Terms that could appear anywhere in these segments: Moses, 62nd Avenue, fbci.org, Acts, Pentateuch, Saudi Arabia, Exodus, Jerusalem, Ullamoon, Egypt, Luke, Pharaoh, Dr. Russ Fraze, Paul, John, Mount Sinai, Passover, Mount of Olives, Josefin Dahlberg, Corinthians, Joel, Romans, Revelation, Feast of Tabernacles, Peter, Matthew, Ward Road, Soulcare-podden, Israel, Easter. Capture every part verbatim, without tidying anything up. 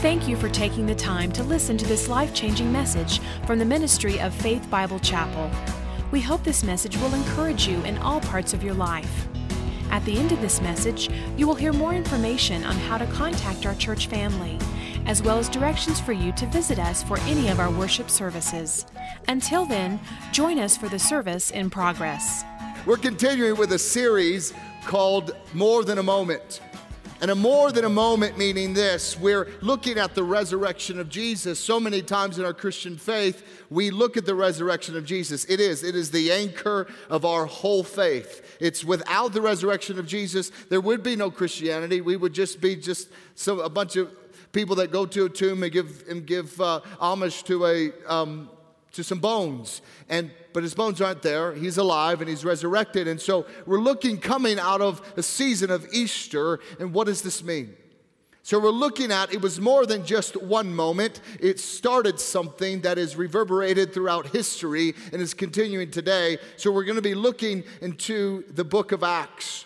Thank you for taking the time to listen to this life-changing message from the Ministry of Faith Bible Chapel. We hope this message will encourage you in all parts of your life. At the end of this message, you will hear more information on how to contact our church family, as well as directions for you to visit us for any of our worship services. Until then, join us for the service in progress. We're continuing with a series called More Than a Moment. And a more than a moment meaning this: we're looking at the resurrection of Jesus. So many times in our Christian faith, we look at the resurrection of Jesus. It is, it is the anchor of our whole faith. It's without the resurrection of Jesus, there would be no Christianity. We would just be just some a bunch of people that go to a tomb and give and give uh, homage to a um, to some bones. And but his bones aren't there. He's alive and he's resurrected. And so we're looking, coming out of a season of Easter, and what does this mean? So we're looking at, it was more than just one moment. It started something that is reverberated throughout history and is continuing today. So we're going to be looking into the book of Acts.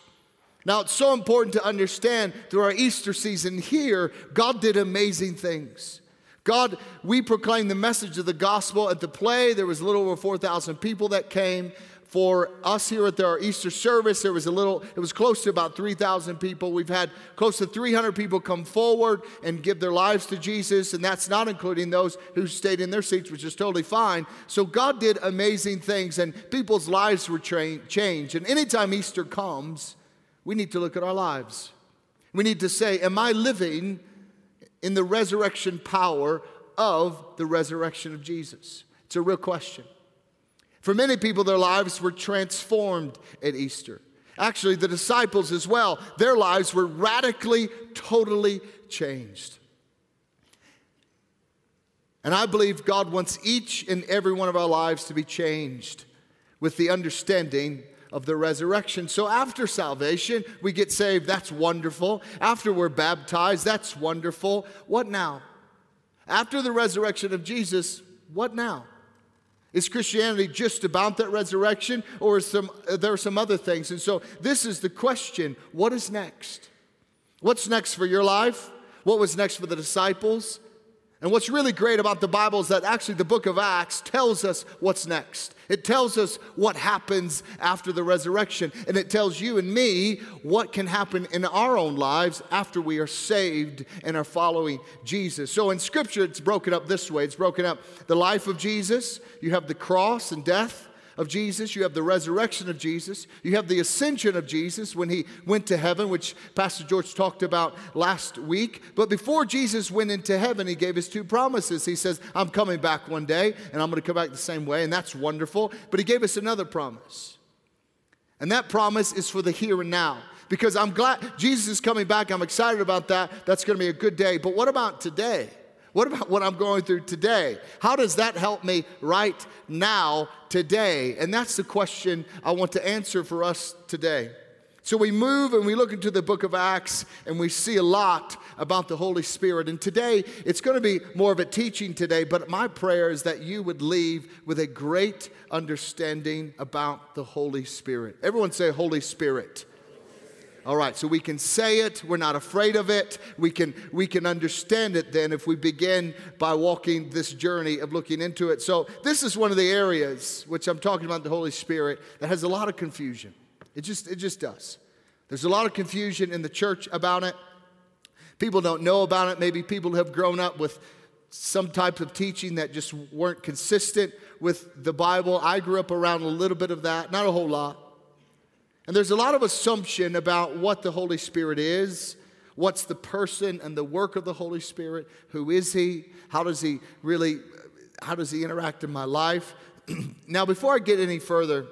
Now, it's so important to understand through our Easter season here, God did amazing things. God, we proclaimed the message of the gospel at the play. There was a little over four thousand people that came. For us here at our Easter service, there was a little, it was close to about three thousand people. We've had close to three hundred people come forward and give their lives to Jesus, and that's not including those who stayed in their seats, which is totally fine. So God did amazing things, and people's lives were tra- changed. And anytime Easter comes, we need to look at our lives. We need to say, am I living in the resurrection power of the resurrection of Jesus? It's a real question. For many people, their lives were transformed at Easter. Actually, the disciples as well, their lives were radically, totally changed. And I believe God wants each and every one of our lives to be changed with the understanding of the resurrection. So after salvation, we get saved. That's wonderful. After we're baptized, that's wonderful. What now? After the resurrection of Jesus, what now? Is Christianity just about that resurrection, or is some, there are some other things? And so this is the question: what is next? What's next for your life? What was next for the disciples? And what's really great about the Bible is that actually the book of Acts tells us what's next. It tells us what happens after the resurrection. And it tells you and me what can happen in our own lives after we are saved and are following Jesus. So in Scripture, it's broken up this way. It's broken up the life of Jesus. You have the cross and death of Jesus. You have the resurrection of Jesus. You have the ascension of Jesus when he went to heaven, which Pastor George talked about last week. But before Jesus went into heaven, he gave his two promises. He says, I'm coming back one day, and I'm going to come back the same way, and that's wonderful. But he gave us another promise, and that promise is for the here and now, because I'm glad Jesus is coming back. I'm excited about that. That's going to be a good day. But what about today? What about what I'm going through today? How does that help me right now, today? And that's the question I want to answer for us today. So we move and we look into the book of Acts, and we see a lot about the Holy Spirit. And today, it's going to be more of a teaching today, but my prayer is that you would leave with a great understanding about the Holy Spirit. Everyone say, Holy Spirit. All right, so we can say it. We're not afraid of it. We can we can understand it then if we begin by walking this journey of looking into it. So this is one of the areas, which I'm talking about the Holy Spirit, that has a lot of confusion. It just it just does. There's a lot of confusion in the church about it. People don't know about it. Maybe people have grown up with some type of teaching that just weren't consistent with the Bible. I grew up around a little bit of that, not a whole lot. And there's a lot of assumption about what the Holy Spirit is. What's the person and the work of the Holy Spirit? Who is he? How does he really, how does he interact in my life? Now, before I get any further,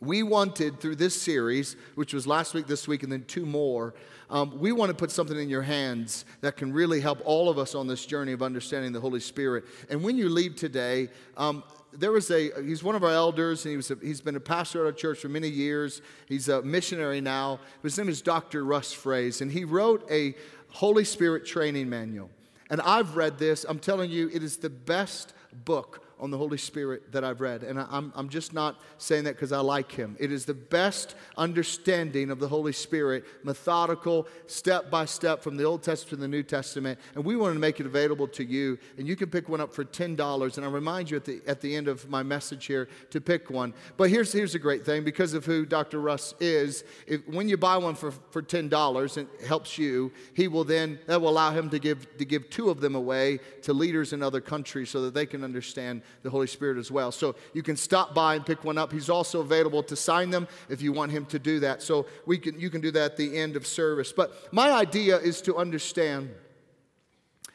we wanted through this series, which was last week, this week, and then two more, um, we want to put something in your hands that can really help all of us on this journey of understanding the Holy Spirit. And when you leave today, um, There was a, he's one of our elders, and he was a, he's been a pastor at our church for many years. He's a missionary now. His name is Doctor Russ Fraze, and he wrote a Holy Spirit training manual. And I've read this. I'm telling you, it is the best book on the Holy Spirit that I've read. And I'm, I'm just not saying that because I like him. It is the best understanding of the Holy Spirit, methodical, step by step from the Old Testament to the New Testament. And we wanted to make it available to you. And you can pick one up for ten dollars. And I remind you at the at the end of my message here to pick one. But here's here's a great thing. Because of who Doctor Russ is, if, when you buy one for, for ten dollars, it helps you. He will then, that will allow him to give to give two of them away to leaders in other countries so that they can understand the Holy Spirit as well. So you can stop by and pick one up. He's also available to sign them if you want him to do that. So we can you can do that at the end of service. But my idea is to understand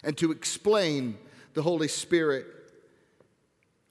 and to explain the Holy Spirit,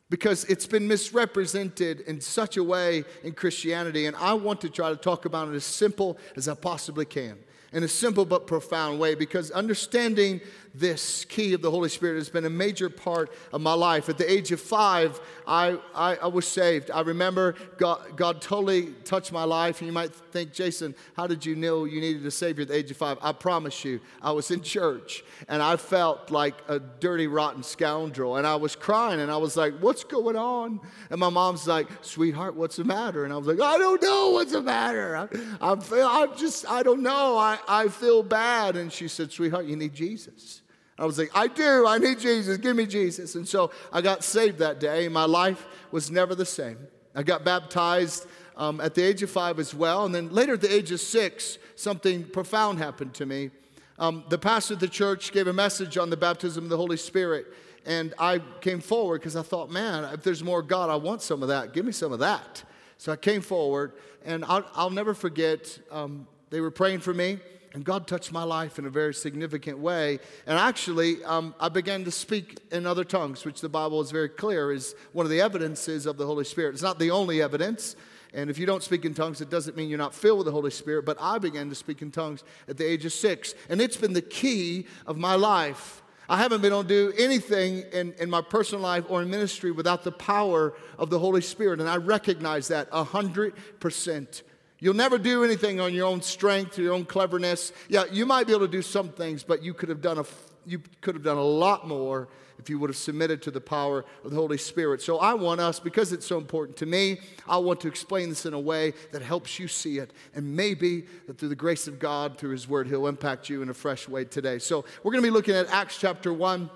because it's been misrepresented in such a way in Christianity, and I want to try to talk about it as simple as I possibly can, in a simple but profound way, because understanding this key of the Holy Spirit has been a major part of my life. At the age of five, I I, I was saved. I remember God, God totally touched my life. And you might think, Jason, how did you know you needed a Savior at the age of five? I promise you, I was in church, and I felt like a dirty, rotten scoundrel. And I was crying, and I was like, what's going on? And my mom's like, sweetheart, what's the matter? And I was like, I don't know what's the matter. I, I feel, I'm just, I don't know. I I feel bad. And she said, sweetheart, you need Jesus. I was like, I do. I need Jesus. Give me Jesus. And so I got saved that day. My life was never the same. I got baptized um, at the age of five as well. And then later at the age of six, something profound happened to me. Um, the pastor of the church gave a message on the baptism of the Holy Spirit. And I came forward because I thought, man, if there's more God, I want some of that. Give me some of that. So I came forward. And I'll, I'll never forget, um, they were praying for me, and God touched my life in a very significant way. And actually, um, I began to speak in other tongues, which the Bible is very clear is one of the evidences of the Holy Spirit. It's not the only evidence. And if you don't speak in tongues, it doesn't mean you're not filled with the Holy Spirit. But I began to speak in tongues at the age of six. And it's been the key of my life. I haven't been able to do anything in, in my personal life or in ministry without the power of the Holy Spirit. And I recognize that one hundred percent. You'll never do anything on your own strength, your own cleverness. Yeah, you might be able to do some things, but you could have done a you could have done a lot more if you would have submitted to the power of the Holy Spirit. So I want us, because it's so important to me, I want to explain this in a way that helps you see it. And maybe that through the grace of God, through His Word, He'll impact you in a fresh way today. So we're going to be looking at Acts chapter one.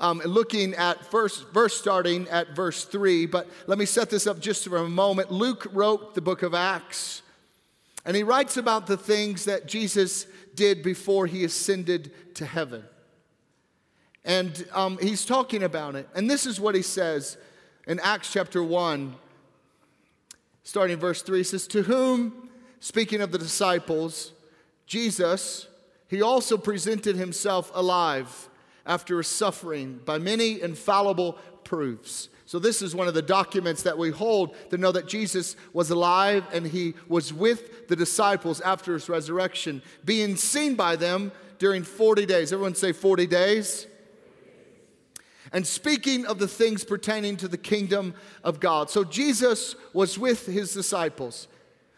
Um, looking at first verse, starting at verse three, but let me set this up just for a moment. Luke wrote the book of Acts, and he writes about the things that Jesus did before he ascended to heaven. And um, he's talking about it. And this is what he says in Acts chapter one, starting in verse three. He says, to whom, speaking of the disciples, Jesus, he also presented himself alive after his suffering by many infallible proofs. So this is one of the documents that we hold to know that Jesus was alive and he was with the disciples after his resurrection, being seen by them during forty days. Everyone say forty days. And speaking of the things pertaining to the kingdom of God. So Jesus was with his disciples.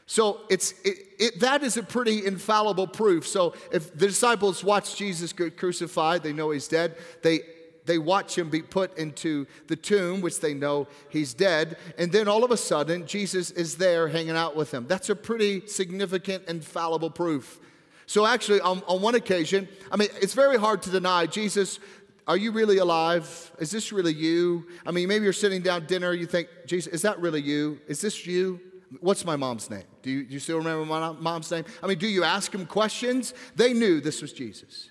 So it's it, it, that is a pretty infallible proof. So if the disciples watch Jesus get crucified, they know he's dead. They they watch him be put into the tomb, which they know he's dead. And then all of a sudden, Jesus is there hanging out with them. That's a pretty significant infallible proof. So actually, on, on one occasion, I mean, it's very hard to deny Jesus. Are you really alive? Is this really you? I mean, maybe you're sitting down dinner. You think, Jesus, is that really you? Is this you? What's my mom's name? Do you, do you still remember my mom's name? I mean, do you ask them questions? They knew this was Jesus.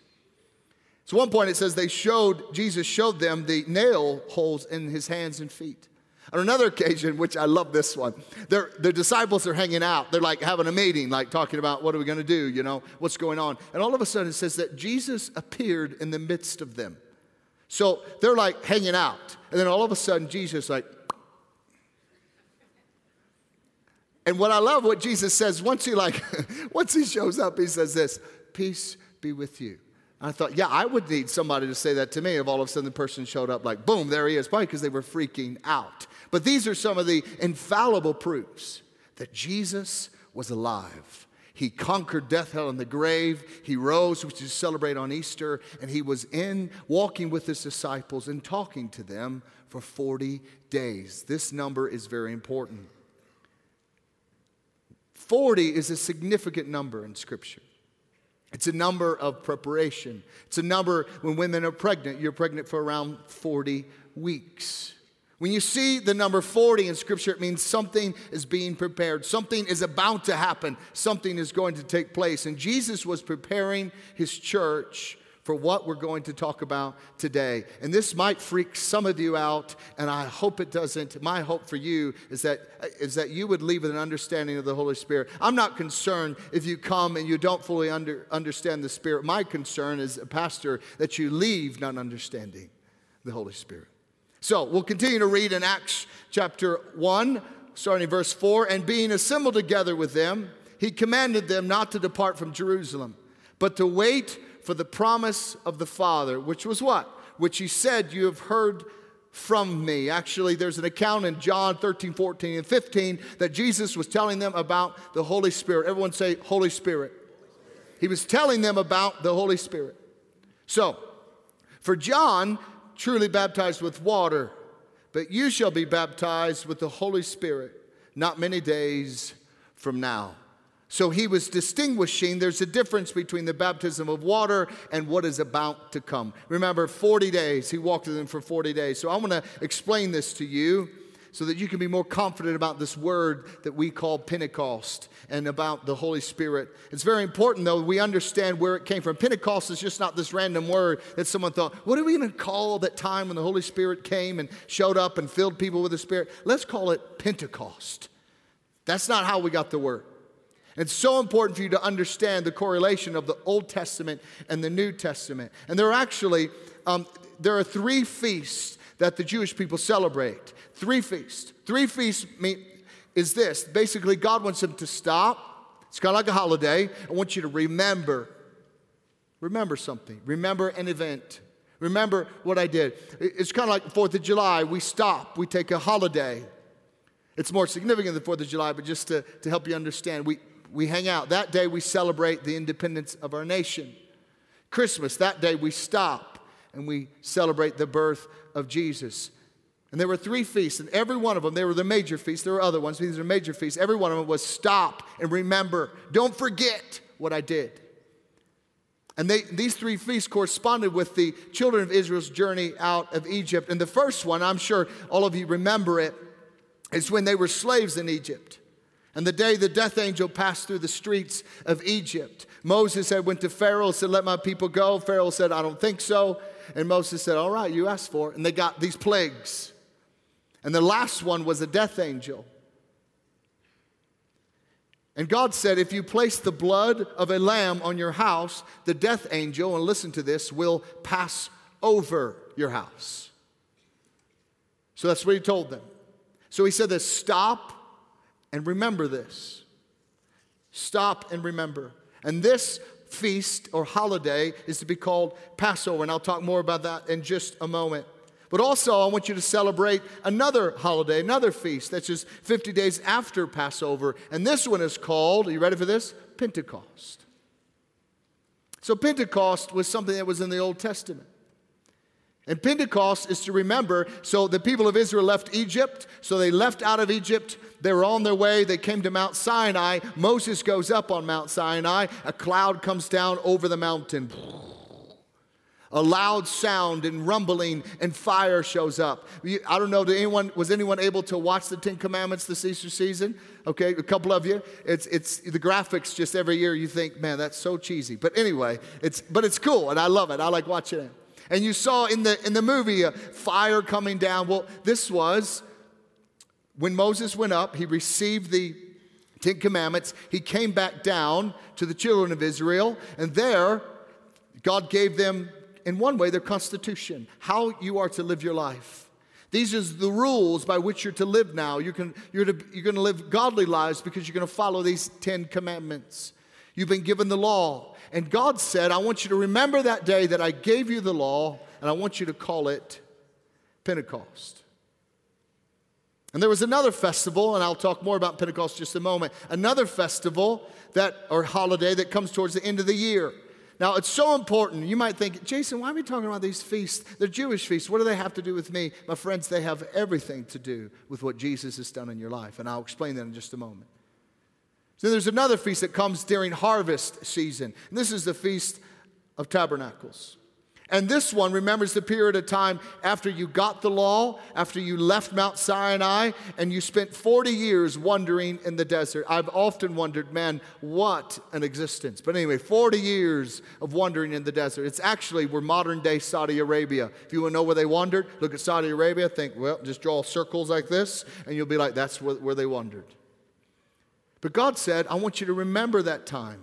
So at one point it says they showed, Jesus showed them the nail holes in his hands and feet. On another occasion, which I love this one, the disciples are hanging out. They're like having a meeting, like talking about what are we going to do, you know, what's going on. And all of a sudden it says that Jesus appeared in the midst of them. So they're like hanging out. And then all of a sudden Jesus like, and what I love, what Jesus says, once he like, once he shows up, he says this, peace be with you. And I thought, yeah, I would need somebody to say that to me if all of a sudden the person showed up like, boom, there he is, probably because they were freaking out. But these are some of the infallible proofs that Jesus was alive. He conquered death, hell, and the grave. He rose, which is celebrated on Easter, and he was in walking with his disciples and talking to them for forty days. This number is very important. forty is a significant number in Scripture. It's a number of preparation. It's a number when women are pregnant, you're pregnant for around forty weeks. When you see the number forty in Scripture, it means something is being prepared. Something is about to happen. Something is going to take place. And Jesus was preparing his church for what we're going to talk about today. And this might freak some of you out, and I hope it doesn't. My hope for you is that, is that you would leave with an understanding of the Holy Spirit. I'm not concerned if you come and you don't fully under, understand the Spirit. My concern as a pastor that you leave not understanding the Holy Spirit. So, we'll continue to read in Acts chapter one, starting in verse four. And being assembled together with them, he commanded them not to depart from Jerusalem, but to wait for the promise of the Father, which was what? Which he said, you have heard from me. Actually, there's an account in John thirteen, fourteen, and fifteen that Jesus was telling them about the Holy Spirit. Everyone say, Holy Spirit. He was telling them about the Holy Spirit. So, for John, truly baptized with water, but you shall be baptized with the Holy Spirit not many days from now. So he was distinguishing. There's a difference between the baptism of water and what is about to come. Remember, forty days. He walked with them for forty days. So I want to explain this to you so that you can be more confident about this word that we call Pentecost and about the Holy Spirit. It's very important, though, we understand where it came from. Pentecost is just not this random word that someone thought, what are we going to call that time when the Holy Spirit came and showed up and filled people with the Spirit? Let's call it Pentecost. That's not how we got the word. It's so important for you to understand the correlation of the Old Testament and the New Testament. And there are actually, um, there are three feasts that the Jewish people celebrate. Three feasts. Three feasts mean, is this. Basically, God wants them to stop. It's kind of like a holiday. I want you to remember. Remember something. Remember an event. Remember what I did. It's kind of like the fourth of July. We stop. We take a holiday. It's more significant than fourth of July, but just to, to help you understand, we, we hang out. That day, we celebrate the independence of our nation. Christmas, that day, we stop. And we celebrate the birth of Jesus. And there were three feasts, and every one of them, they were the major feasts. There were other ones, but these are major feasts. Every one of them was stop and remember. Don't forget what I did. And they, these three feasts corresponded with the children of Israel's journey out of Egypt. And the first one, I'm sure all of you remember it, is when they were slaves in Egypt. And the day the death angel passed through the streets of Egypt. Moses had went to Pharaoh and said, let my people go. Pharaoh said, I don't think so. And Moses said, all right, you asked for it. And they got these plagues. And the last one was a death angel. And God said, if you place the blood of a lamb on your house, the death angel, and listen to this, will pass over your house. So that's what he told them. So he said this, stop and remember this. Stop and remember. And this feast or holiday is to be called Passover, and I'll talk more about that in just a moment. But also, I want you to celebrate another holiday, another feast that's just fifty days after Passover, and this one is called, are you ready for this? Pentecost. So Pentecost was something that was in the Old Testament. And Pentecost is to remember, so the people of Israel left Egypt, so they left out of Egypt, they were on their way, they came to Mount Sinai, Moses goes up on Mount Sinai, a cloud comes down over the mountain, a loud sound and rumbling and fire shows up. I don't know, did anyone, was anyone able to watch the Ten Commandments this Easter season? Okay, a couple of you. It's it's the graphics just every year you think, man, that's so cheesy. But anyway, it's but it's cool and I love it, I like watching it. And you saw in the in the movie a fire coming down. Well, this was when Moses went up, he received the Ten Commandments. He came back down to the children of Israel. And there, God gave them, in one way, their constitution, how you are to live your life. These are the rules by which you're to live now. You can, you're to, you're going to live godly lives because you're going to follow these Ten Commandments. You've been given the law. And God said, I want you to remember that day that I gave you the law, and I want you to call it Pentecost. And there was another festival, and I'll talk more about Pentecost in just a moment, another festival that or holiday that comes towards the end of the year. Now, it's so important. You might think, Jason, why are we talking about these feasts? They're Jewish feasts. What do they have to do with me? My friends, they have everything to do with what Jesus has done in your life, and I'll explain that in just a moment. So there's another feast that comes during harvest season. And this is the Feast of Tabernacles. And this one remembers the period of time after you got the law, after you left Mount Sinai, and you spent forty years wandering in the desert. I've often wondered, man, what an existence. But anyway, forty years of wandering in the desert. It's actually, we're modern-day Saudi Arabia. If you want to know where they wandered, look at Saudi Arabia, think, well, just draw circles like this, and you'll be like, that's where, where they wandered. But God said, I want you to remember that time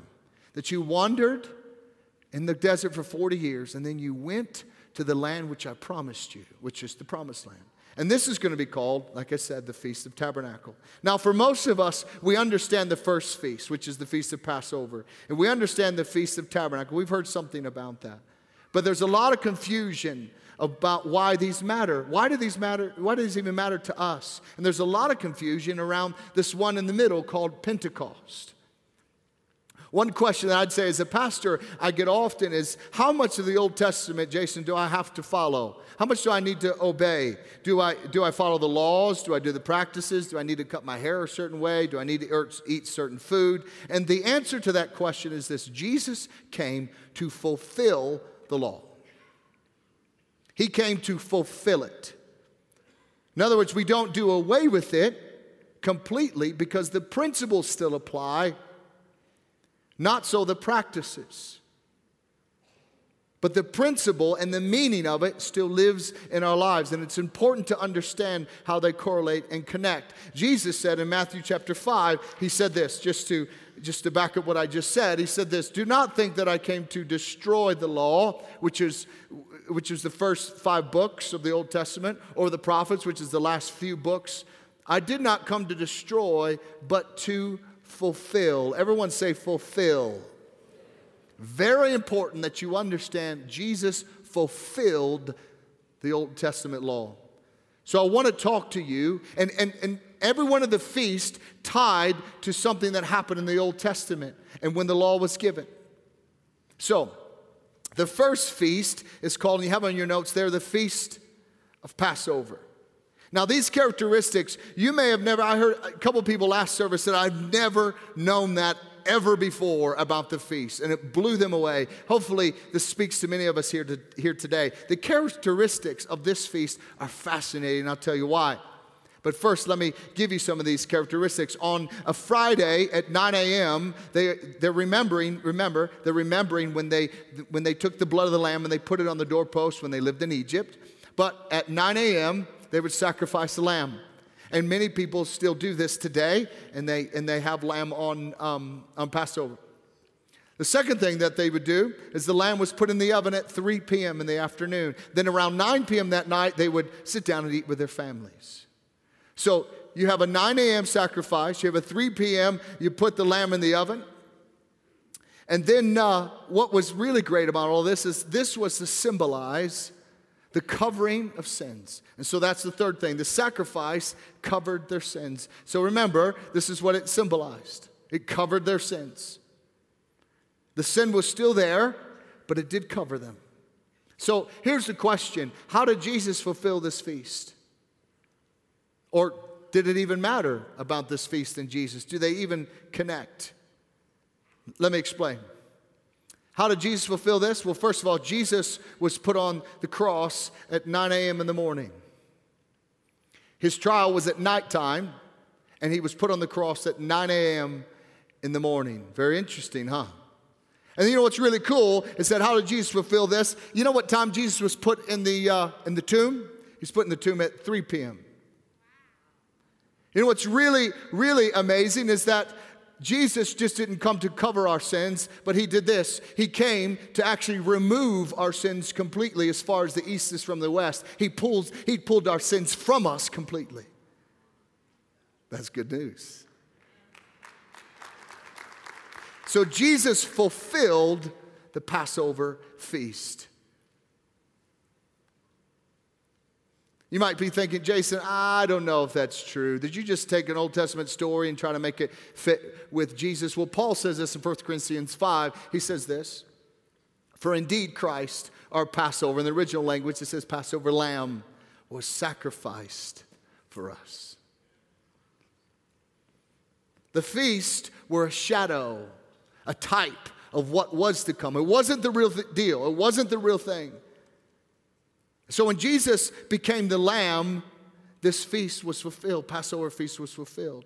that you wandered in the desert for forty years, and then you went to the land which I promised you, which is the promised land. And this is going to be called, like I said, the Feast of Tabernacle. Now, for most of us, we understand the first feast, which is the Feast of Passover. And we understand the Feast of Tabernacle. We've heard something about that. But there's a lot of confusion about why these matter. Why do these matter? Why do these even matter to us? And there's a lot of confusion around this one in the middle called Pentecost. One question that I'd say as a pastor I get often is, how much of the Old Testament, Jason, do I have to follow? How much do I need to obey? Do I do I follow the laws? Do I do the practices? Do I need to cut my hair a certain way? Do I need to eat certain food? And the answer to that question is this: Jesus came to fulfill the law. He came to fulfill it. In other words, we don't do away with it completely because the principles still apply. Not so the practices. But the principle and the meaning of it still lives in our lives. And it's important to understand how they correlate and connect. Jesus said in Matthew chapter five, he said this, just to, just to back up what I just said. He said this, do not think that I came to destroy the law, which is, which is the first five books of the Old Testament, or the prophets, which is the last few books. I did not come to destroy, but to fulfill. Everyone say fulfill. Very important that you understand Jesus fulfilled the Old Testament law. So I want to talk to you, and, and, and every one of the feasts tied to something that happened in the Old Testament and when the law was given. So the first feast is called, and you have on your notes there, the Feast of Passover. Now, these characteristics, you may have never, I heard a couple people last service that I've never known that ever before about the feast, and it blew them away. Hopefully, this speaks to many of us here, to, here today. The characteristics of this feast are fascinating, and I'll tell you why. But first, let me give you some of these characteristics. On a Friday at nine a.m., they, they're remembering, remember, they're remembering when they, when they took the blood of the lamb and they put it on the doorpost when they lived in Egypt. But at nine a.m., they would sacrifice the lamb. And many people still do this today, and they and they have lamb on, um, on Passover. The second thing that they would do is the lamb was put in the oven at three p.m. in the afternoon. Then around nine p.m. that night, they would sit down and eat with their families. So you have a nine a.m. sacrifice. You have a three p.m. You put the lamb in the oven. And then uh, what was really great about all this is this was to symbolize the covering of sins. And so that's the third thing. The sacrifice covered their sins. So remember, this is what it symbolized. It covered their sins. The sin was still there, but it did cover them. So here's the question. How did Jesus fulfill this feast? Or did it even matter about this feast and Jesus? Do they even connect? Let me explain. How did Jesus fulfill this? Well, first of all, Jesus was put on the cross at nine a.m. in the morning. His trial was at nighttime, and he was put on the cross at nine a.m. in the morning. Very interesting, huh? And you know what's really cool is that how did Jesus fulfill this? You know what time Jesus was put in the uh, in the tomb? He's put in the tomb at three p.m. You know what's really, really amazing is that Jesus just didn't come to cover our sins, but he did this. He came to actually remove our sins completely as far as the east is from the west. He pulls, he pulled our sins from us completely. That's good news. So Jesus fulfilled the Passover feast. You might be thinking, Jason, I don't know if that's true. Did you just take an Old Testament story and try to make it fit with Jesus? Well, Paul says this in First Corinthians five. He says this, "For indeed Christ, our Passover," in the original language it says Passover lamb, "was sacrificed for us." The feasts were a shadow, a type of what was to come. It wasn't the real th- deal. It wasn't the real thing. So when Jesus became the lamb, this feast was fulfilled. Passover feast was fulfilled.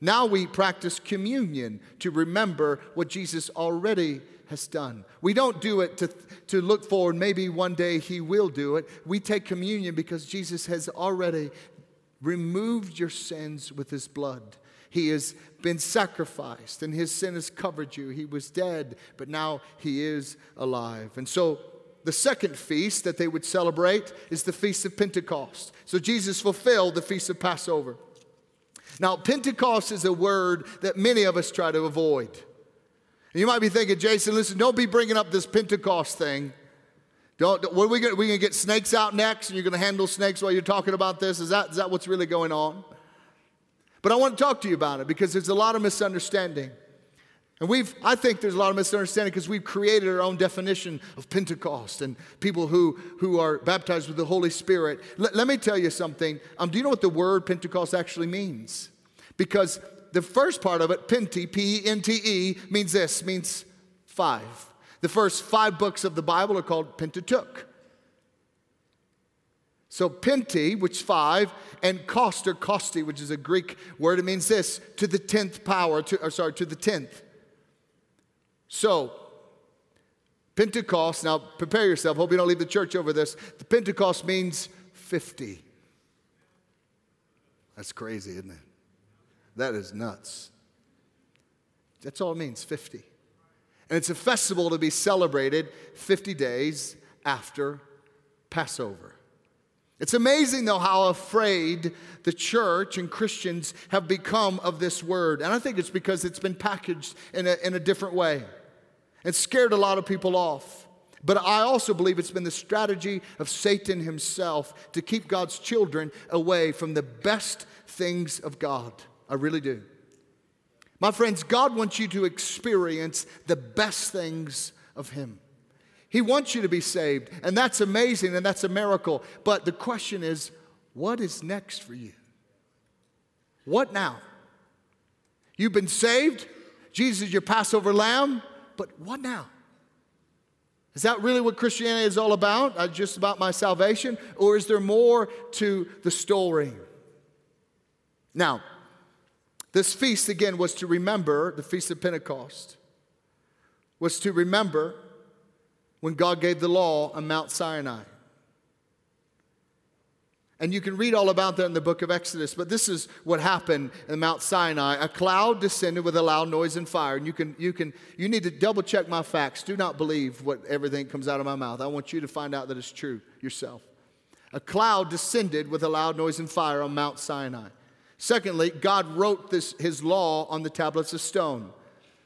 Now we practice communion to remember what Jesus already has done. We don't do it to, to look forward. Maybe one day he will do it. We take communion because Jesus has already removed your sins with his blood. He has been sacrificed and his sin has covered you. He was dead, but now he is alive. And so the second feast that they would celebrate is the Feast of Pentecost. So Jesus fulfilled the Feast of Passover. Now, Pentecost is a word that many of us try to avoid. And you might be thinking, Jason, listen, don't be bringing up this Pentecost thing. Don't, what are we going to get snakes out next, and you're going to handle snakes while you're talking about this? Is that, is that what's really going on? But I want to talk to you about it because there's a lot of misunderstanding. And we've, I think there's a lot of misunderstanding because we've created our own definition of Pentecost and people who, who are baptized with the Holy Spirit. L- let me tell you something. Um, do you know what the word Pentecost actually means? Because the first part of it, Pente, P E N T E, means this, means five. The first five books of the Bible are called Pentateuch. So Pente, which is five, and kost or kosti, which is a Greek word, it means this, to the tenth power, to, or sorry, to the tenth. So, Pentecost, now prepare yourself. Hope you don't leave the church over this. The Pentecost means fifty. That's crazy, isn't it? That is nuts. That's all it means, fifty. And it's a festival to be celebrated fifty days after Passover. It's amazing, though, how afraid the church and Christians have become of this word. And I think it's because it's been packaged in a, in a different way. It scared a lot of people off. But I also believe it's been the strategy of Satan himself to keep God's children away from the best things of God. I really do. My friends, God wants you to experience the best things of him. He wants you to be saved, and that's amazing, and that's a miracle. But the question is, what is next for you? What now? You've been saved. Jesus is your Passover lamb, but what now? Is that really what Christianity is all about? Uh, just about my salvation? Or is there more to the story? Now, this feast, again, was to remember, the Feast of Pentecost, was to remember when God gave the law on Mount Sinai. And you can read all about that in the book of Exodus, but this is what happened in Mount Sinai. A cloud descended with a loud noise and fire. And you can, you can, you need to double check my facts. Do not believe what everything comes out of my mouth. I want you to find out that it's true yourself. A cloud descended with a loud noise and fire on Mount Sinai. Secondly, God wrote this, his law on the tablets of stone.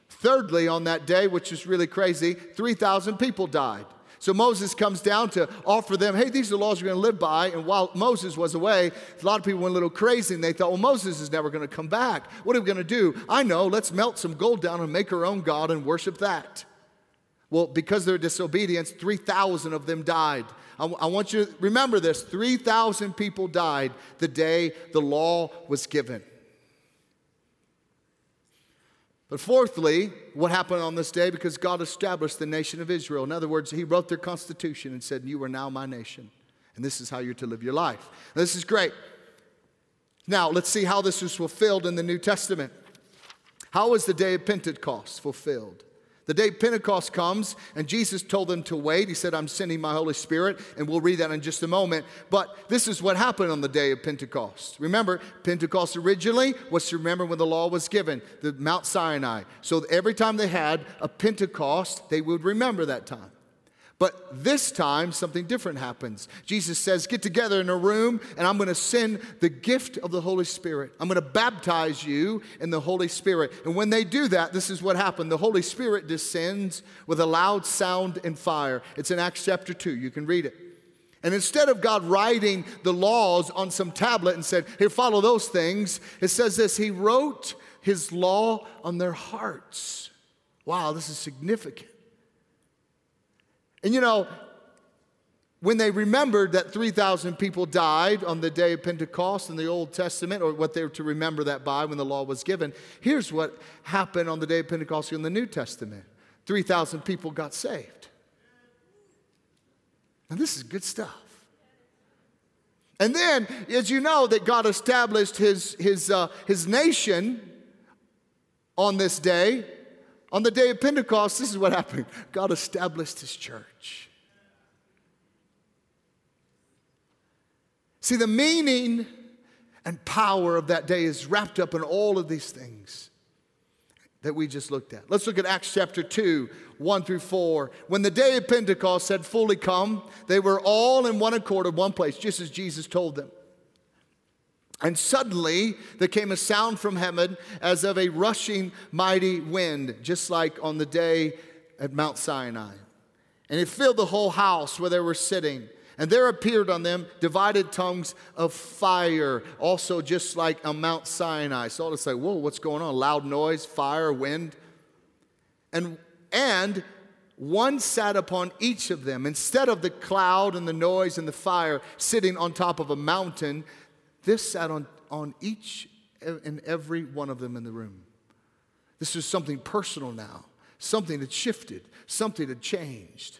Thirdly, on that day, which is really crazy, three thousand people died. So Moses comes down to offer them, hey, these are the laws you're going to live by. And while Moses was away, a lot of people went a little crazy, and they thought, well, Moses is never going to come back. What are we going to do? I know, let's melt some gold down and make our own god and worship that. Well, because of their disobedience, three thousand of them died. I, I want you to remember this. three thousand people died the day the law was given. But fourthly, what happened on this day? Because God established the nation of Israel. In other words, he wrote their constitution and said, you are now my nation. And this is how you're to live your life. Now, this is great. Now, let's see how this was fulfilled in the New Testament. How was the day of Pentecost fulfilled? The day Pentecost comes, and Jesus told them to wait. He said, I'm sending my Holy Spirit, and we'll read that in just a moment. But this is what happened on the day of Pentecost. Remember, Pentecost originally was to remember when the law was given, the Mount Sinai. So every time they had a Pentecost, they would remember that time. But this time, something different happens. Jesus says, get together in a room, and I'm going to send the gift of the Holy Spirit. I'm going to baptize you in the Holy Spirit. And when they do that, this is what happened. The Holy Spirit descends with a loud sound and fire. It's in Acts chapter two. You can read it. And instead of God writing the laws on some tablet and said, here, follow those things, it says this, he wrote his law on their hearts. Wow, this is significant. And you know, when they remembered that three thousand people died on the day of Pentecost in the Old Testament, or what they were to remember that by when the law was given, here's what happened on the day of Pentecost in the New Testament. three thousand people got saved. Now, this is good stuff. And then, as you know, that God established his, his, uh, his nation on this day. On the day of Pentecost, this is what happened. God established his church. See, the meaning and power of that day is wrapped up in all of these things that we just looked at. Let's look at Acts chapter two, one through four. When the day of Pentecost had fully come, they were all in one accord in one place, just as Jesus told them. And suddenly there came a sound from heaven as of a rushing mighty wind, just like on the day at Mount Sinai. And it filled the whole house where they were sitting. And there appeared on them divided tongues of fire, also just like on Mount Sinai. So it's like, whoa, what's going on? Loud noise, fire, wind. And, and one sat upon each of them. Instead of the cloud and the noise and the fire sitting on top of a mountain, this sat on, on each and every one of them in the room. This is something personal now. Something had shifted. Something had changed.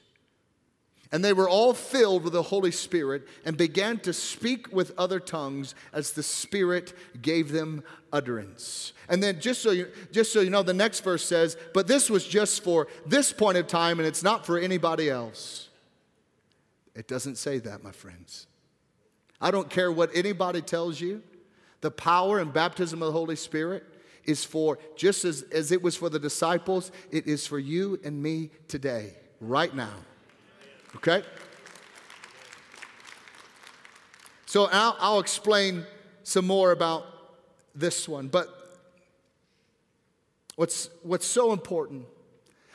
And they were all filled with the Holy Spirit and began to speak with other tongues as the Spirit gave them utterance. And then just so you, just so you know, the next verse says, but this was just for this point of time and it's not for anybody else. It doesn't say that, my friends. I don't care what anybody tells you. The power and baptism of the Holy Spirit is for, just as, as it was for the disciples, it is for you and me today, right now. Okay? So I'll, I'll explain some more about this one. But what's what's so important,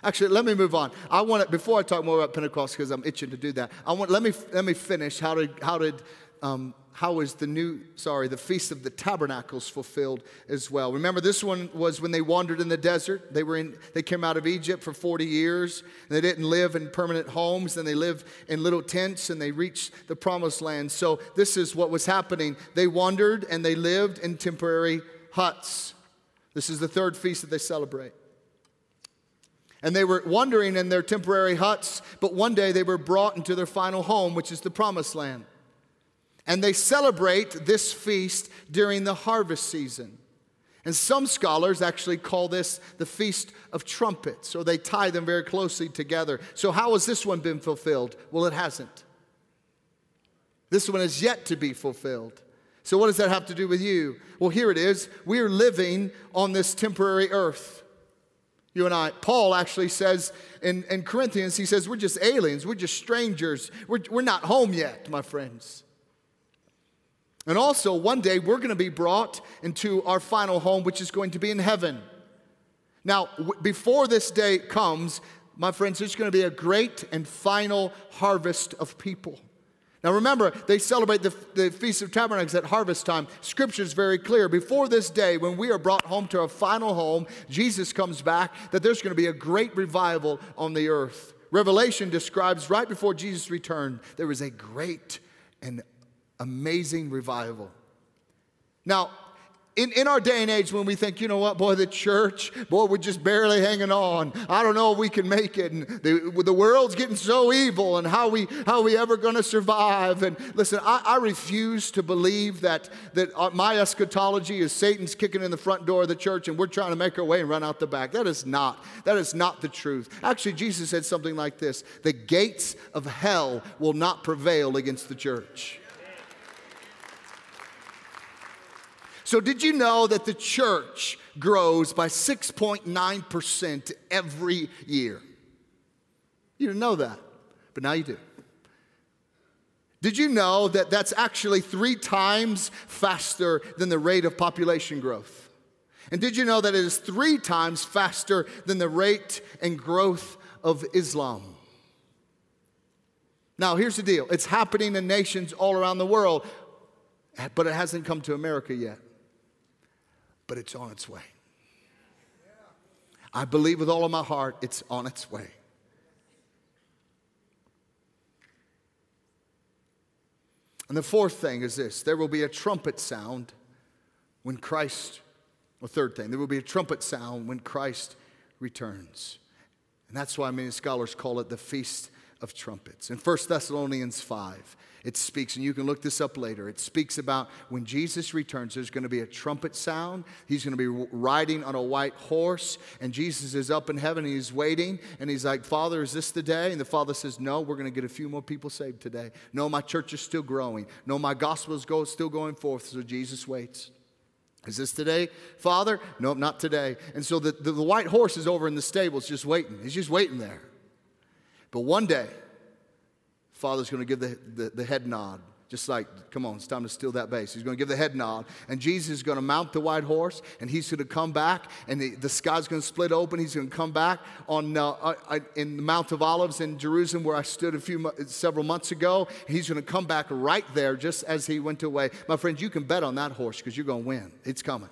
actually, let me move on. I want to, before I talk more about Pentecost, because I'm itching to do that, I want let me let me finish. How did how did um, how is the new sorry the Feast of the Tabernacles fulfilled as well? Remember, this one was when they wandered in the desert. They were in they came out of Egypt for forty years, and they didn't live in permanent homes, and they lived in little tents, and they reached the promised land. So this is what was happening. They wandered and they lived in temporary huts. This is the third feast that they celebrate. And they were wandering in their temporary huts, but one day they were brought into their final home, which is the promised land. And they celebrate this feast during the harvest season. And some scholars actually call this the Feast of Trumpets, or they tie them very closely together. So how has this one been fulfilled? Well, it hasn't. This one is yet to be fulfilled. So what does that have to do with you? Well, here it is. We are living on this temporary earth. You and I. Paul actually says in, in Corinthians, he says, we're just aliens. We're just strangers. We're, we're not home yet, my friends. And also, one day, we're going to be brought into our final home, which is going to be in heaven. Now, w- before this day comes, my friends, there's going to be a great and final harvest of people. Now, remember, they celebrate the, the Feast of Tabernacles at harvest time. Scripture is very clear. Before this day, when we are brought home to our final home, Jesus comes back, that there's going to be a great revival on the earth. Revelation describes right before Jesus returned, there was a great and amazing revival. Now, in, in our day and age when we think, you know what, boy, the church, boy, we're just barely hanging on. I don't know if we can make it. And the, the world's getting so evil, and how we how we ever going to survive. And listen, I, I refuse to believe that, that my eschatology is Satan's kicking in the front door of the church and we're trying to make our way and run out the back. That is not. That is not the truth. Actually, Jesus said something like this. The gates of hell will not prevail against the church. So did you know that the church grows by six point nine percent every year? You didn't know that, but now you do. Did you know that that's actually three times faster than the rate of population growth? And did you know that it is three times faster than the rate and growth of Islam? Now, here's the deal. It's happening in nations all around the world, but it hasn't come to America yet. But it's on its way. I believe with all of my heart it's on its way. And the fourth thing is this. There will be a trumpet sound when Christ, the third thing, there will be a trumpet sound when Christ returns. And that's why many scholars call it the Feast of Trumpets. In First Thessalonians five, it speaks, and you can look this up later, it speaks about when Jesus returns, there's going to be a trumpet sound. He's going to be riding on a white horse, and Jesus is up in heaven, and he's waiting, and he's like, Father, is this the day? And the Father says, no, we're going to get a few more people saved today. No, my church is still growing. No, my gospel is go, still going forth, so Jesus waits. Is this today, Father? No, not today. And so the, the, the white horse is over in the stables just waiting. He's just waiting there. But one day, Father's going to give the, the, the head nod, just like, come on, it's time to steal that base. He's going to give the head nod, and Jesus is going to mount the white horse, and he's going to come back, and the, the sky's going to split open. He's going to come back on uh, uh, in the Mount of Olives in Jerusalem, where I stood a few several months ago. He's going to come back right there, just as he went away. My friends, you can bet on that horse because you're going to win. It's coming.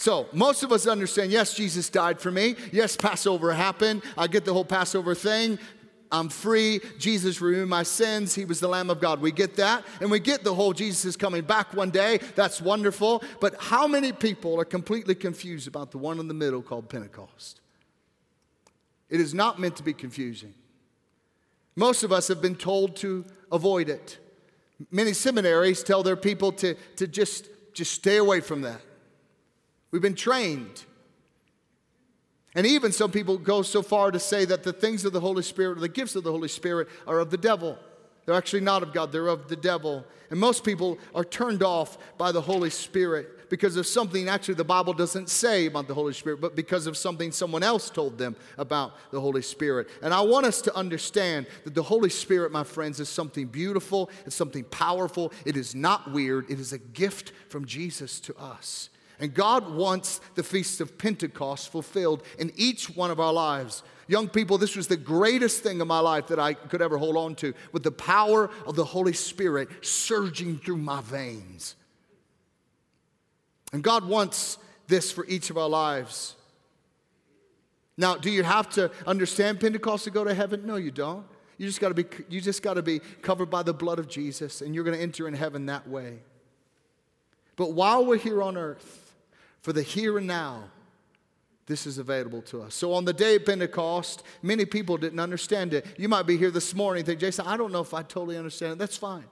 So most of us understand, yes, Jesus died for me. Yes, Passover happened. I get the whole Passover thing. I'm free. Jesus removed my sins. He was the Lamb of God. We get that. And we get the whole Jesus is coming back one day. That's wonderful. But how many people are completely confused about the one in the middle called Pentecost? It is not meant to be confusing. Most of us have been told to avoid it. Many seminaries tell their people to, to just, just stay away from that. We've been trained. And even some people go so far to say that the things of the Holy Spirit or the gifts of the Holy Spirit are of the devil. They're actually not of God. They're of the devil. And most people are turned off by the Holy Spirit because of something actually the Bible doesn't say about the Holy Spirit, but because of something someone else told them about the Holy Spirit. And I want us to understand that the Holy Spirit, my friends, is something beautiful. It's something powerful. It is not weird. It is a gift from Jesus to us. And God wants the Feast of Pentecost fulfilled in each one of our lives. Young people, this was the greatest thing in my life that I could ever hold on to, with the power of the Holy Spirit surging through my veins. And God wants this for each of our lives. Now, do you have to understand Pentecost to go to heaven? No, you don't. You just got to be, you just got to be covered by the blood of Jesus, and you're going to enter in heaven that way. But while we're here on earth, for the here and now, this is available to us. So on the day of Pentecost, many people didn't understand it. You might be here this morning and think, Jason, I don't know if I totally understand it. That's fine.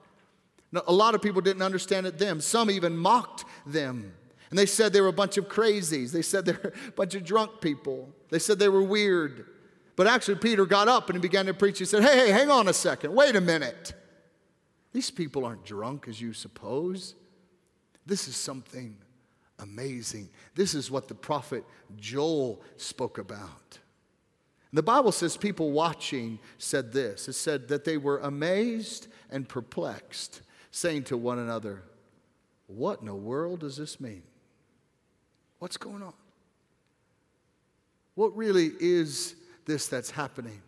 No, a lot of people didn't understand it then. Some even mocked them. And they said they were a bunch of crazies. They said they were a bunch of drunk people. They said they were weird. But actually, Peter got up and he began to preach. He said, hey, hey, hang on a second. Wait a minute. These people aren't drunk as you suppose. This is something amazing. This is what the prophet Joel spoke about. The Bible says people watching said this. It said that they were amazed and perplexed, saying to one another, what in the world does this mean? What's going on? What really is this that's happening?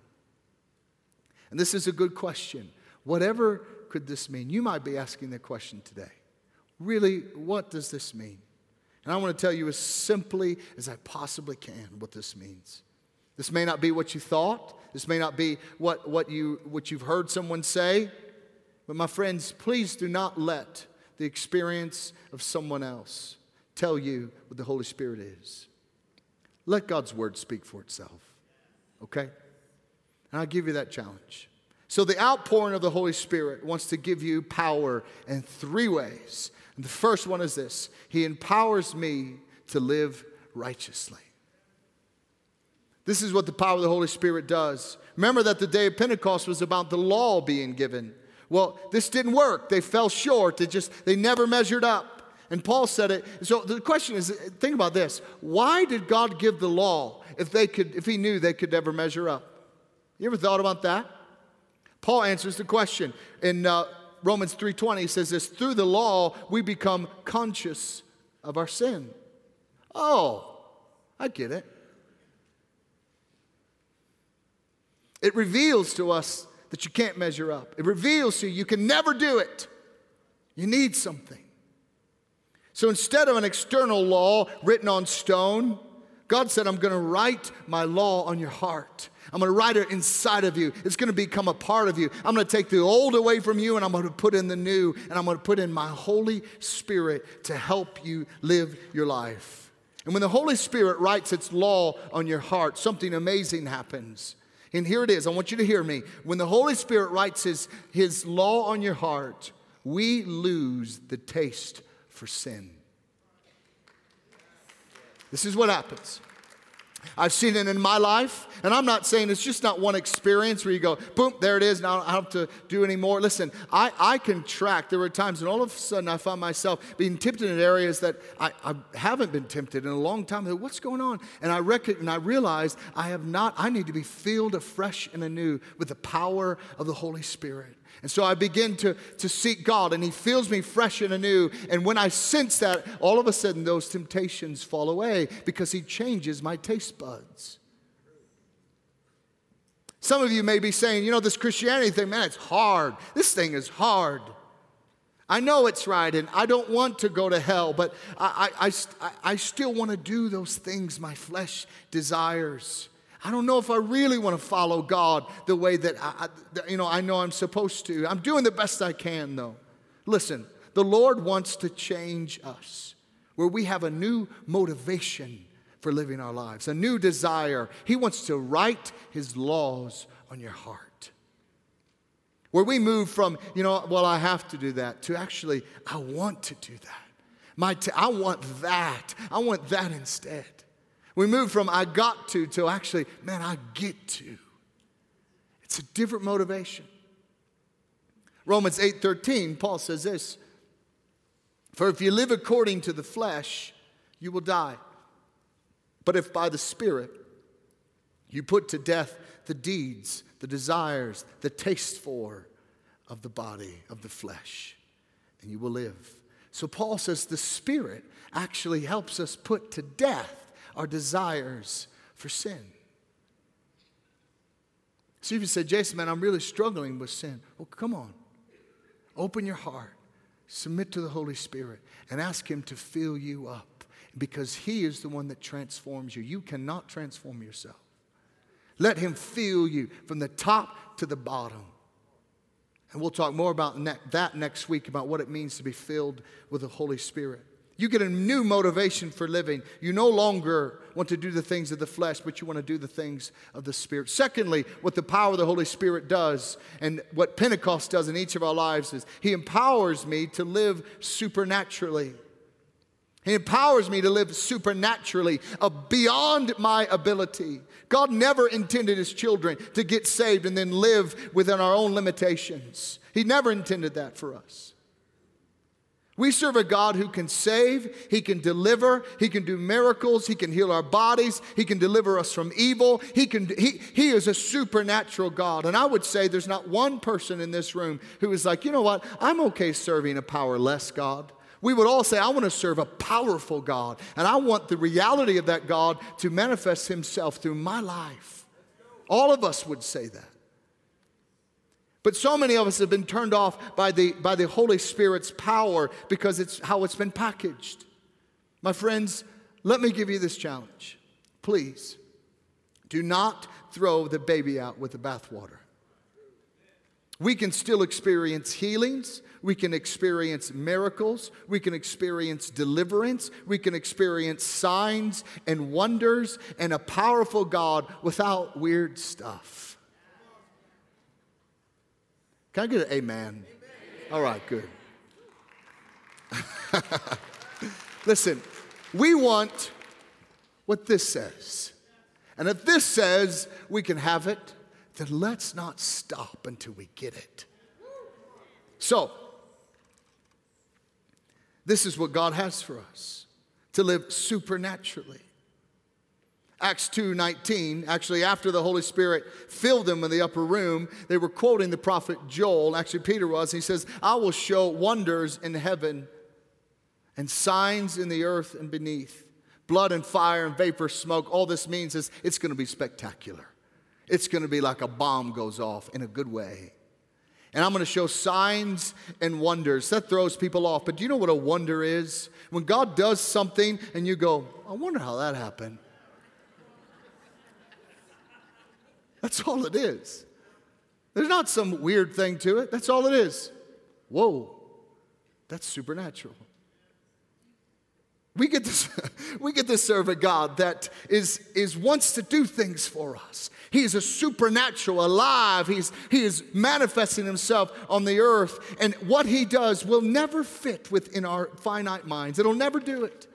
And this is a good question. Whatever could this mean? You might be asking the question today. Really, what does this mean? And I want to tell you as simply as I possibly can what this means. This may not be what you thought. This may not be what, what, you, what you've heard someone say. But my friends, please do not let the experience of someone else tell you what the Holy Spirit is. Let God's word speak for itself. Okay? And I'll give you that challenge. So the outpouring of the Holy Spirit wants to give you power in three ways. And the first one is this. He empowers me to live righteously. This is what the power of the Holy Spirit does. Remember that the day of Pentecost was about the law being given. Well, this didn't work. They fell short. They just, they never measured up. And Paul said it. So the question is, think about this. Why did God give the law if they could, if he knew they could never measure up? You ever thought about that? Paul answers the question. In uh, Romans three twenty, he says this, through the law, we become conscious of our sin. Oh, I get it. It reveals to us that you can't measure up. It reveals to you you can never do it. You need something. So instead of an external law written on stone, God said, I'm going to write my law on your heart. I'm going to write it inside of you. It's going to become a part of you. I'm going to take the old away from you, and I'm going to put in the new, and I'm going to put in my Holy Spirit to help you live your life. And when the Holy Spirit writes its law on your heart, something amazing happens. And here it is. I want you to hear me. When the Holy Spirit writes his, his law on your heart, we lose the taste for sin. This is what happens. I've seen it in my life, and I'm not saying it's just not one experience where you go, boom, there it is, now I don't have to do any more. Listen, I, I can track. There were times when all of a sudden I found myself being tempted in areas that I, I haven't been tempted in a long time. What's going on? And I reckon, and I realized I have not, I need to be filled afresh and anew with the power of the Holy Spirit. And so I begin to, to seek God, and He fills me fresh and anew. And when I sense that, all of a sudden those temptations fall away because He changes my taste buds. Some of you may be saying, you know, this Christianity thing, man, it's hard. This thing is hard. I know it's right, and I don't want to go to hell, but I, I, I, I still want to do those things my flesh desires. I don't know if I really want to follow God the way that I, you know, I know I'm supposed to. I'm doing the best I can, though. Listen, the Lord wants to change us where we have a new motivation for living our lives, a new desire. He wants to write His laws on your heart. Where we move from, you know, well, I have to do that, to actually, I want to do that. My t- I want that. I want that instead. We move from I got to to actually, man, I get to. It's a different motivation. Romans eight thirteen, Paul says this, for if you live according to the flesh, you will die. But if by the Spirit you put to death the deeds, the desires, the taste for of the body, of the flesh, then you will live. So Paul says the Spirit actually helps us put to death our desires for sin. So if you say, Jason, man, I'm really struggling with sin. Well, come on. Open your heart. Submit to the Holy Spirit and ask Him to fill you up, because He is the one that transforms you. You cannot transform yourself. Let Him fill you from the top to the bottom. And we'll talk more about ne- that next week, about what it means to be filled with the Holy Spirit. You get a new motivation for living. You no longer want to do the things of the flesh, but you want to do the things of the Spirit. Secondly, what the power of the Holy Spirit does, and what Pentecost does in each of our lives, is He empowers me to live supernaturally. He empowers me to live supernaturally, uh, beyond my ability. God never intended His children to get saved and then live within our own limitations. He never intended that for us. We serve a God who can save, He can deliver, He can do miracles, He can heal our bodies, He can deliver us from evil. He can. He, he is a supernatural God. And I would say there's not one person in this room who is like, you know what, I'm okay serving a powerless God. We would all say, I want to serve a powerful God, and I want the reality of that God to manifest Himself through my life. All of us would say that. But so many of us have been turned off by the, by the Holy Spirit's power because it's how it's been packaged. My friends, let me give you this challenge. Please, do not throw the baby out with the bathwater. We can still experience healings. We can experience miracles. We can experience deliverance. We can experience signs and wonders and a powerful God without weird stuff. Can I get an amen? Amen. All right, good. Listen, we want what this says. And if this says we can have it, then let's not stop until we get it. So, this is what God has for us, to live supernaturally. Acts two nineteen, actually after the Holy Spirit filled them in the upper room, they were quoting the prophet Joel, actually Peter was, and he says, I will show wonders in heaven and signs in the earth and beneath, blood and fire and vapor smoke. All this means is it's going to be spectacular. It's going to be like a bomb goes off in a good way. And I'm going to show signs and wonders. That throws people off. But do you know what a wonder is? When God does something and you go, I wonder how that happened. That's all it is. There's not some weird thing to it. That's all it is. Whoa, that's supernatural. We get to, we get to serve a God that is, is wants to do things for us. He is a supernatural, alive. He's, he is manifesting himself on the earth. And what he does will never fit within our finite minds. It'll never do it.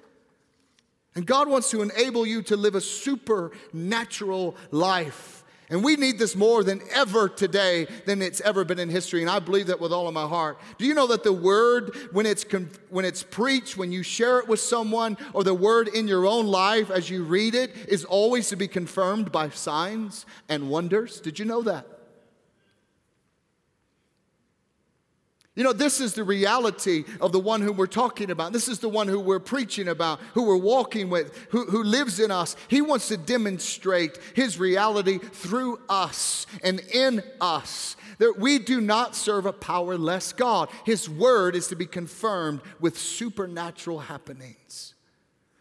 And God wants to enable you to live a supernatural life. And we need this more than ever today than it's ever been in history. And I believe that with all of my heart. Do you know that the word, when it's when it's preached, when you share it with someone, or the word in your own life as you read it, is always to be confirmed by signs and wonders? Did you know that? You know, this is the reality of the one whom we're talking about. This is the one who we're preaching about, who we're walking with, who, who lives in us. He wants to demonstrate his reality through us and in us. That we do not serve a powerless God. His word is to be confirmed with supernatural happenings.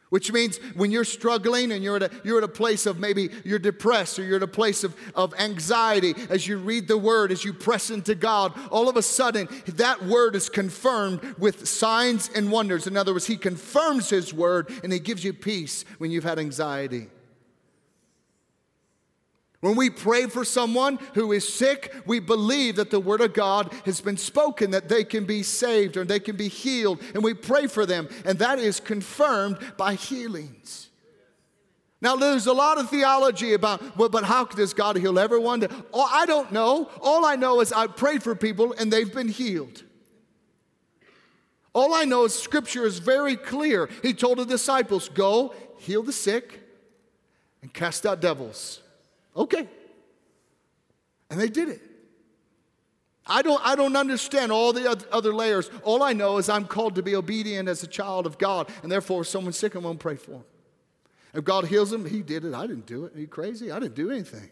Which means when you're struggling and you're at a, you're at a place of maybe you're depressed or you're at a place of, of anxiety, as you read the word, as you press into God, all of a sudden that word is confirmed with signs and wonders. In other words, he confirms his word and he gives you peace when you've had anxiety. When we pray for someone who is sick, we believe that the word of God has been spoken, that they can be saved or they can be healed, and we pray for them, and that is confirmed by healings. Now, there's a lot of theology about, well, but how does God heal everyone? Oh, I don't know. All I know is I prayed for people and they've been healed. All I know is Scripture is very clear. He told the disciples, go, heal the sick, and cast out devils. Okay. And they did it. I don't, I don't understand all the other layers. All I know is I'm called to be obedient as a child of God. And therefore, if someone's sick, I'm going to pray for them. If God heals them, he did it. I didn't do it. Are you crazy? I didn't do anything.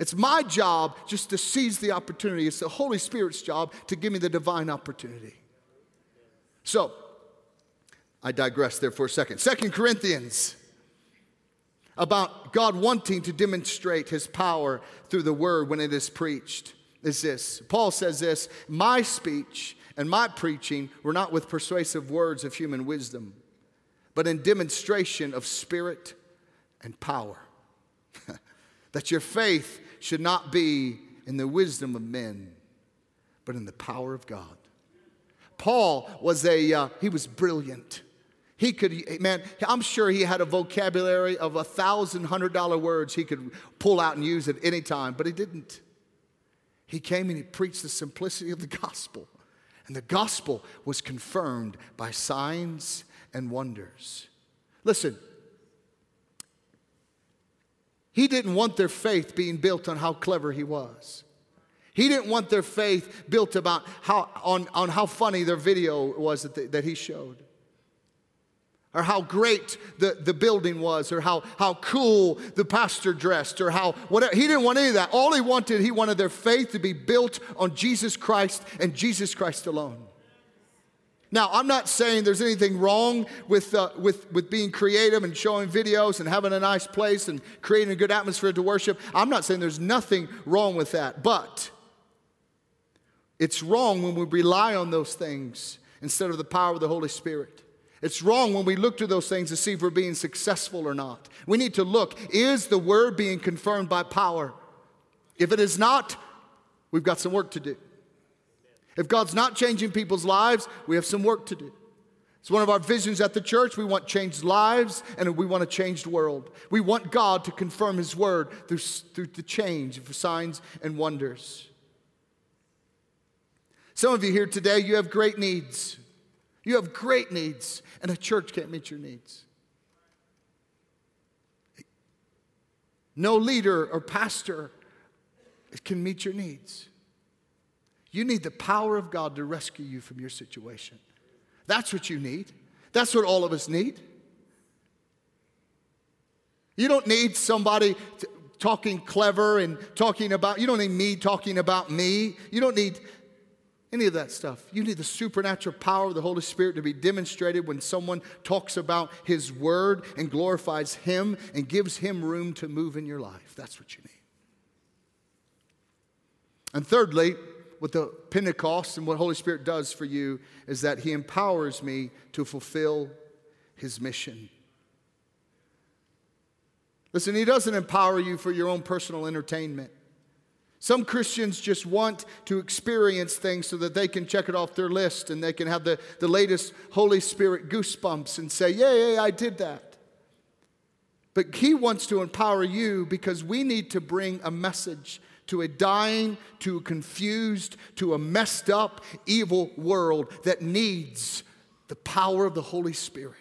It's my job just to seize the opportunity. It's the Holy Spirit's job to give me the divine opportunity. So, I digress there for a second. Second Corinthians. About God wanting to demonstrate his power through the word when it is preached is this. Paul says this, my speech and my preaching were not with persuasive words of human wisdom, but in demonstration of spirit and power. That your faith should not be in the wisdom of men, but in the power of God. Paul was a, uh, he was brilliant. He could, man, I'm sure he had a vocabulary of a thousand hundred dollar words he could pull out and use at any time, but he didn't. He came and he preached the simplicity of the gospel. And the gospel was confirmed by signs and wonders. Listen, he didn't want their faith being built on how clever he was. He didn't want their faith built about how on, on how funny their video was that, they, that he showed. Or how great the, the building was, or how, how cool the pastor dressed, or how whatever. He didn't want any of that. All he wanted, he wanted their faith to be built on Jesus Christ and Jesus Christ alone. Now, I'm not saying there's anything wrong with, uh, with, with being creative and showing videos and having a nice place and creating a good atmosphere to worship. I'm not saying there's nothing wrong with that. But it's wrong when we rely on those things instead of the power of the Holy Spirit. It's wrong when we look to those things to see if we're being successful or not. We need to look, is the word being confirmed by power? If it is not, we've got some work to do. If God's not changing people's lives, we have some work to do. It's one of our visions at the church. We want changed lives and we want a changed world. We want God to confirm his word through, through the change of signs and wonders. Some of you here today, you have great needs. You have great needs, and a church can't meet your needs. No leader or pastor can meet your needs. You need the power of God to rescue you from your situation. That's what you need. That's what all of us need. You don't need somebody to, talking clever and talking about, you don't need me talking about me. You don't need any of that stuff. You need the supernatural power of the Holy Spirit to be demonstrated when someone talks about His Word and glorifies Him and gives Him room to move in your life. That's what you need. And thirdly, what the Pentecost and what Holy Spirit does for you is that He empowers me to fulfill His mission. Listen, He doesn't empower you for your own personal entertainment. Some Christians just want to experience things so that they can check it off their list and they can have the, the latest Holy Spirit goosebumps and say, yeah, yeah, I did that. But He wants to empower you because we need to bring a message to a dying, to a confused, to a messed up, evil world that needs the power of the Holy Spirit.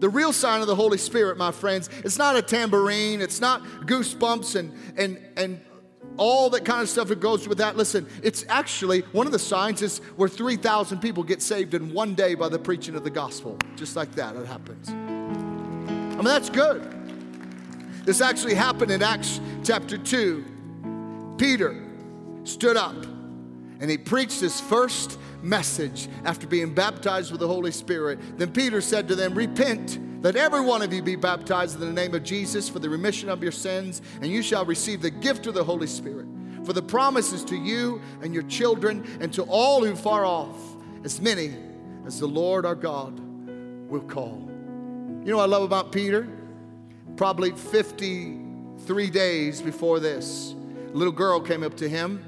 The real sign of the Holy Spirit, my friends, it's not a tambourine, it's not goosebumps and and and all that kind of stuff that goes with that. Listen, it's actually, one of the signs is where three thousand people get saved in one day by the preaching of the gospel. Just like that, it happens. I mean, that's good. This actually happened in Acts chapter two. Peter stood up and he preached his first message after being baptized with the Holy Spirit. Then Peter said to them, repent, that every one of you be baptized in the name of Jesus for the remission of your sins, and you shall receive the gift of the Holy Spirit. For the promise is to you and your children and to all who are far off, as many as the Lord our God will call. You know what I love about Peter? Probably fifty-three days before this, a little girl came up to him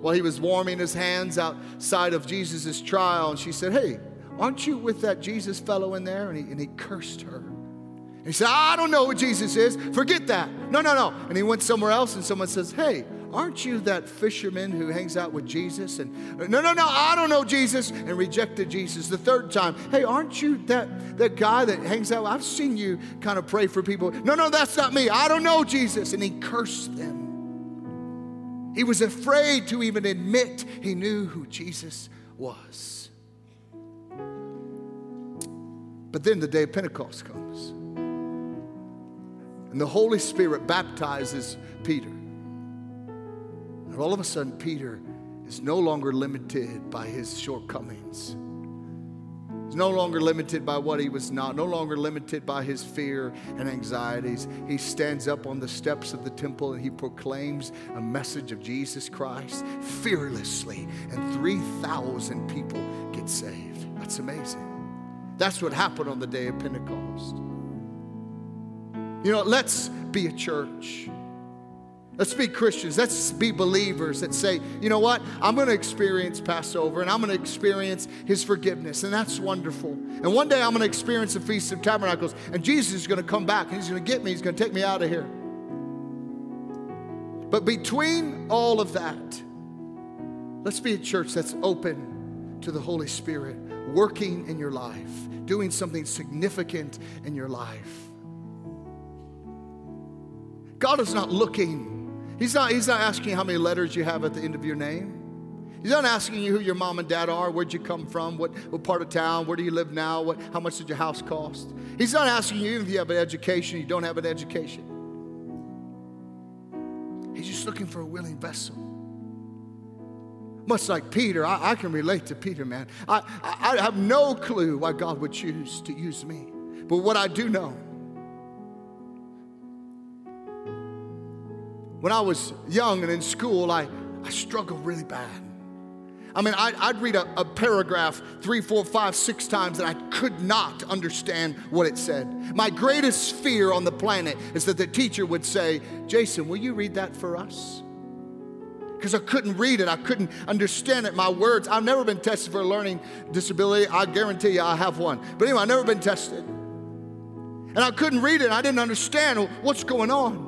while he was warming his hands outside of Jesus' trial. And she said, hey, aren't you with that Jesus fellow in there? And he, and he cursed her. And he said, I don't know who Jesus is. Forget that. No, no, no. And he went somewhere else and someone says, hey, aren't you that fisherman who hangs out with Jesus? And no, no, no, I don't know Jesus. And rejected Jesus. The third time, hey, aren't you that, that guy that hangs out? I've seen you kind of pray for people. No, no, that's not me. I don't know Jesus. And he cursed them. He was afraid to even admit he knew who Jesus was. But then the day of Pentecost comes. And the Holy Spirit baptizes Peter. And all of a sudden, Peter is no longer limited by his shortcomings. He's no longer limited by what he was not, no longer limited by his fear and anxieties. He stands up on the steps of the temple and he proclaims a message of Jesus Christ fearlessly, and three thousand people get saved. That's amazing. That's what happened on the day of Pentecost. You know, let's be a church. Let's be Christians. Let's be believers that say, you know what? I'm going to experience Passover and I'm going to experience His forgiveness. And that's wonderful. And one day I'm going to experience the Feast of Tabernacles and Jesus is going to come back and He's going to get me. He's going to take me out of here. But between all of that, let's be a church that's open to the Holy Spirit working in your life, doing something significant in your life. God is not looking. He's not, he's not asking how many letters you have at the end of your name. He's not asking you who your mom and dad are, where'd you come from, what, what part of town, where do you live now, what, how much did your house cost. He's not asking you if you have an education, you don't have an education. He's just looking for a willing vessel. Much like Peter, I, I can relate to Peter, man. I, I, I have no clue why God would choose to use me. But what I do know, when I was young and in school, I, I struggled really bad. I mean, I'd, I'd read a, a paragraph three, four, five, six times and I could not understand what it said. My greatest fear on the planet is that the teacher would say, Jason, will you read that for us? Because I couldn't read it. I couldn't understand it. My words, I've never been tested for a learning disability. I guarantee you I have one. But anyway, I've never been tested. And I couldn't read it. I didn't understand what's going on.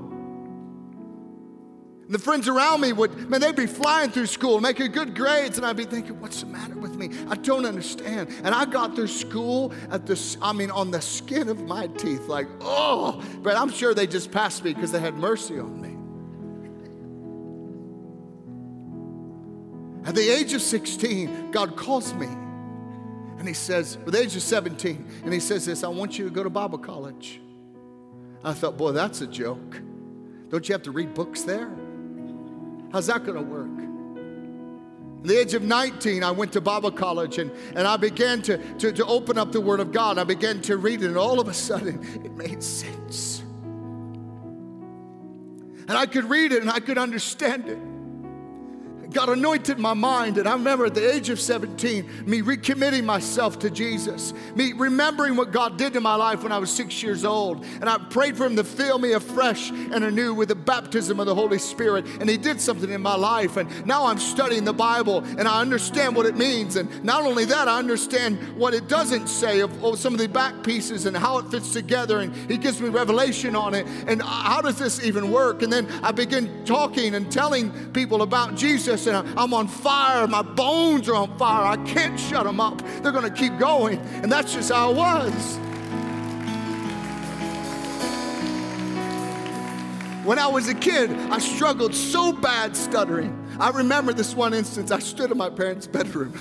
The friends around me would, man, they'd be flying through school, making good grades, and I'd be thinking, what's the matter with me? I don't understand. And I got through school at this, I mean, on the skin of my teeth, like, oh, but I'm sure they just passed me because they had mercy on me. At the age of sixteen, God calls me, and He says, at the age of seventeen, and He says this, I want you to go to Bible college. I thought, boy, that's a joke. Don't you have to read books there? How's that going to work? At the age of nineteen, I went to Bible college, and, and I began to, to, to open up the Word of God. I began to read it, and all of a sudden, it made sense. And I could read it, and I could understand it. God anointed my mind, and I remember at the age of seventeen, me recommitting myself to Jesus, me remembering what God did in my life when I was six years old. And I prayed for Him to fill me afresh and anew with the baptism of the Holy Spirit, and He did something in my life. And now I'm studying the Bible, and I understand what it means. And not only that, I understand what it doesn't say of, of some of the back pieces and how it fits together, and He gives me revelation on it, and how does this even work? And then I begin talking and telling people about Jesus, and I, I'm on fire. My bones are on fire. I can't shut them up. They're going to keep going, and that's just how I was. When I was a kid, I struggled so bad stuttering. I remember this one instance. I stood in my parents' bedroom,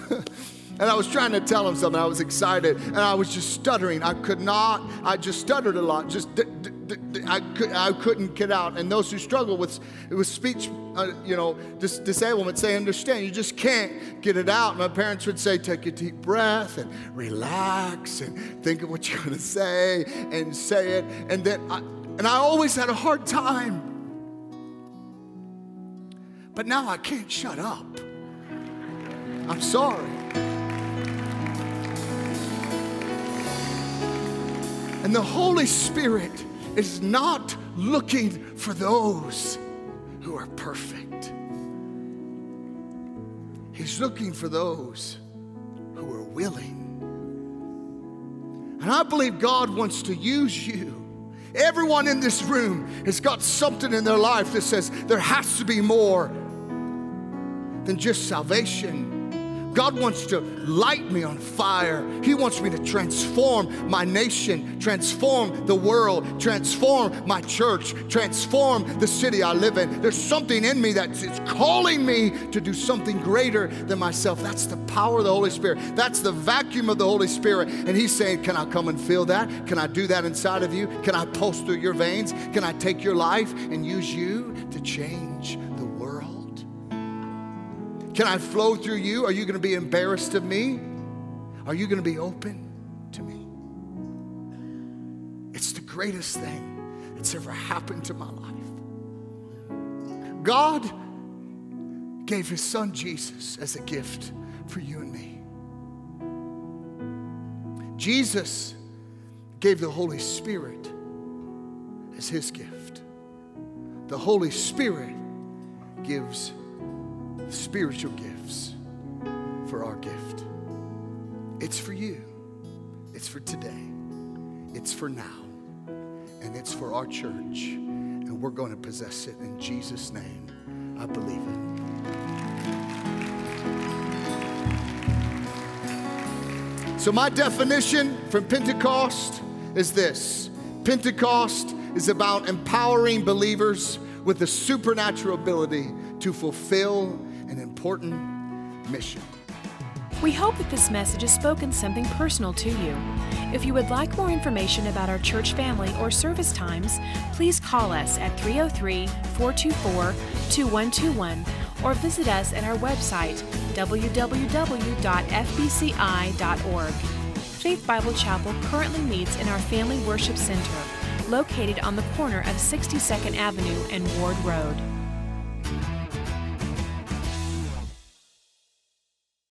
and I was trying to tell them something. I was excited, and I was just stuttering. I could not. I just stuttered a lot. Just d- d- d- I, could, I couldn't get out. And those who struggle with with speech, uh, you know, dis- disablement, say, understand. You just can't get it out. My parents would say, take a deep breath and relax and think of what you're going to say and say it. And then I... And I always had a hard time. But now I can't shut up. I'm sorry. And the Holy Spirit is not looking for those who are perfect. He's looking for those who are willing. And I believe God wants to use you. Everyone in this room has got something in their life that says there has to be more than just salvation. God wants to light me on fire. He wants me to transform my nation, transform the world, transform my church, transform the city I live in. There's something in me that's it's calling me to do something greater than myself. That's the power of the Holy Spirit. That's the vacuum of the Holy Spirit. And He's saying, can I come and feel that? Can I do that inside of you? Can I pulse through your veins? Can I take your life and use you to change the world? Can I flow through you? Are you going to be embarrassed of me? Are you going to be open to me? It's the greatest thing that's ever happened to my life. God gave His Son Jesus as a gift for you and me. Jesus gave the Holy Spirit as His gift. The Holy Spirit gives spiritual gifts for our gift. It's for you. It's for today. It's for now. And it's for our church. And we're going to possess it in Jesus' name. I believe it. So my definition from Pentecost is this. Pentecost is about empowering believers with the supernatural ability to fulfill an important mission. We hope that this message has spoken something personal to you. If you would like more information about our church family or service times, please call us at three oh three, four two four, two one two one or visit us at our website, w w w dot f b c i dot org. Faith Bible Chapel currently meets in our Family Worship Center, located on the corner of sixty-second Avenue and Ward Road.